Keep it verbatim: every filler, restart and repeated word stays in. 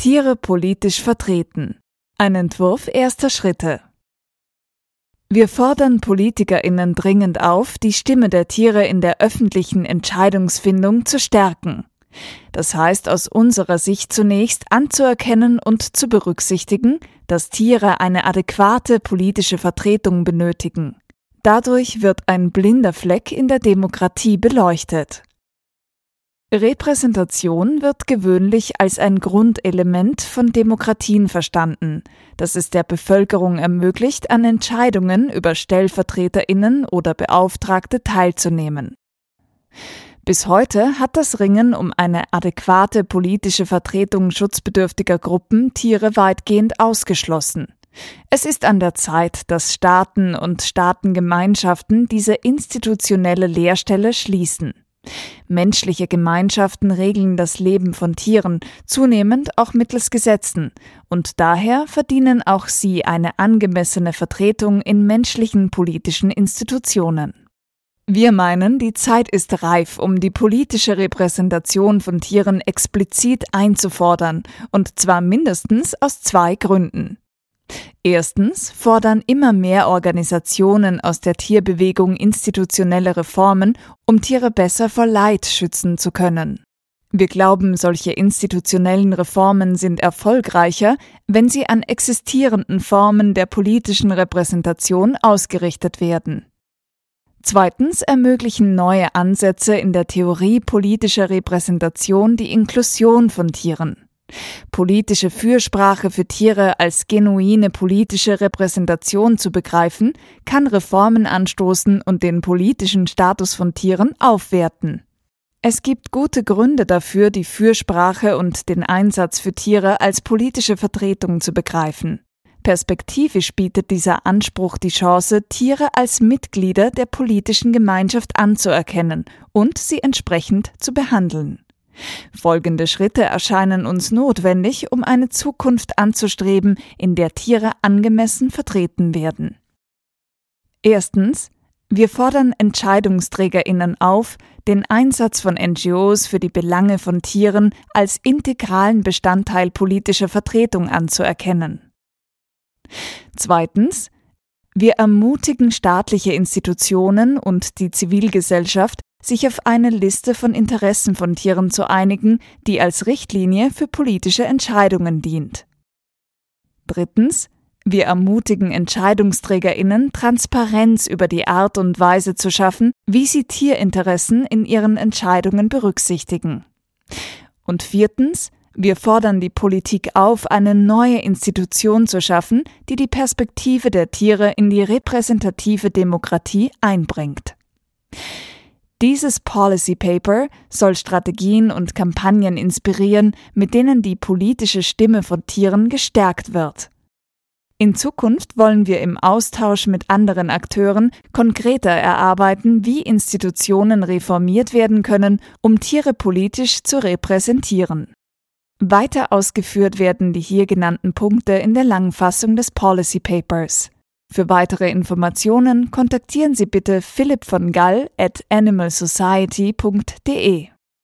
Tiere politisch vertreten. Ein Entwurf erster Schritte. Wir fordern PolitikerInnen dringend auf, die Stimme der Tiere in der öffentlichen Entscheidungsfindung zu stärken. Das heißt aus unserer Sicht zunächst anzuerkennen und zu berücksichtigen, dass Tiere eine adäquate politische Vertretung benötigen. Dadurch wird ein blinder Fleck in der Demokratie beleuchtet. Repräsentation wird gewöhnlich als ein Grundelement von Demokratien verstanden, das es der Bevölkerung ermöglicht, an Entscheidungen über StellvertreterInnen oder Beauftragte teilzunehmen. Bis heute hat das Ringen um eine adäquate politische Vertretung schutzbedürftiger Gruppen Tiere weitgehend ausgeschlossen. Es ist an der Zeit, dass Staaten und Staatengemeinschaften diese institutionelle Leerstelle schließen. Menschliche Gemeinschaften regeln das Leben von Tieren, zunehmend auch mittels Gesetzen, und daher verdienen auch sie eine angemessene Vertretung in menschlichen politischen Institutionen. Wir meinen, die Zeit ist reif, um die politische Repräsentation von Tieren explizit einzufordern, und zwar mindestens aus zwei Gründen. Erstens fordern immer mehr Organisationen aus der Tierbewegung institutionelle Reformen, um Tiere besser vor Leid schützen zu können. Wir glauben, solche institutionellen Reformen sind erfolgreicher, wenn sie an existierenden Formen der politischen Repräsentation ausgerichtet werden. Zweitens ermöglichen neue Ansätze in der Theorie politischer Repräsentation die Inklusion von Tieren. Politische Fürsprache für Tiere als genuine politische Repräsentation zu begreifen, kann Reformen anstoßen und den politischen Status von Tieren aufwerten. Es gibt gute Gründe dafür, die Fürsprache und den Einsatz für Tiere als politische Vertretung zu begreifen. Perspektivisch bietet dieser Anspruch die Chance, Tiere als Mitglieder der politischen Gemeinschaft anzuerkennen und sie entsprechend zu behandeln. Folgende Schritte erscheinen uns notwendig, um eine Zukunft anzustreben, in der Tiere angemessen vertreten werden. Erstens. Wir fordern EntscheidungsträgerInnen auf, den Einsatz von N G Os für die Belange von Tieren als integralen Bestandteil politischer Vertretung anzuerkennen. Zweitens. Wir ermutigen staatliche Institutionen und die Zivilgesellschaft, sich auf eine Liste von Interessen von Tieren zu einigen, die als Richtlinie für politische Entscheidungen dient. Drittens. Wir ermutigen EntscheidungsträgerInnen, Transparenz über die Art und Weise zu schaffen, wie sie Tierinteressen in ihren Entscheidungen berücksichtigen. Und viertens. Wir fordern die Politik auf, eine neue Institution zu schaffen, die die Perspektive der Tiere in die repräsentative Demokratie einbringt. Dieses Policy Paper soll Strategien und Kampagnen inspirieren, mit denen die politische Stimme von Tieren gestärkt wird. In Zukunft wollen wir im Austausch mit anderen Akteuren konkreter erarbeiten, wie Institutionen reformiert werden können, um Tiere politisch zu repräsentieren. Weiter ausgeführt werden die hier genannten Punkte in der Langfassung des Policy Papers. Für weitere Informationen kontaktieren Sie bitte Philipp von Gall at animal society Punkt de.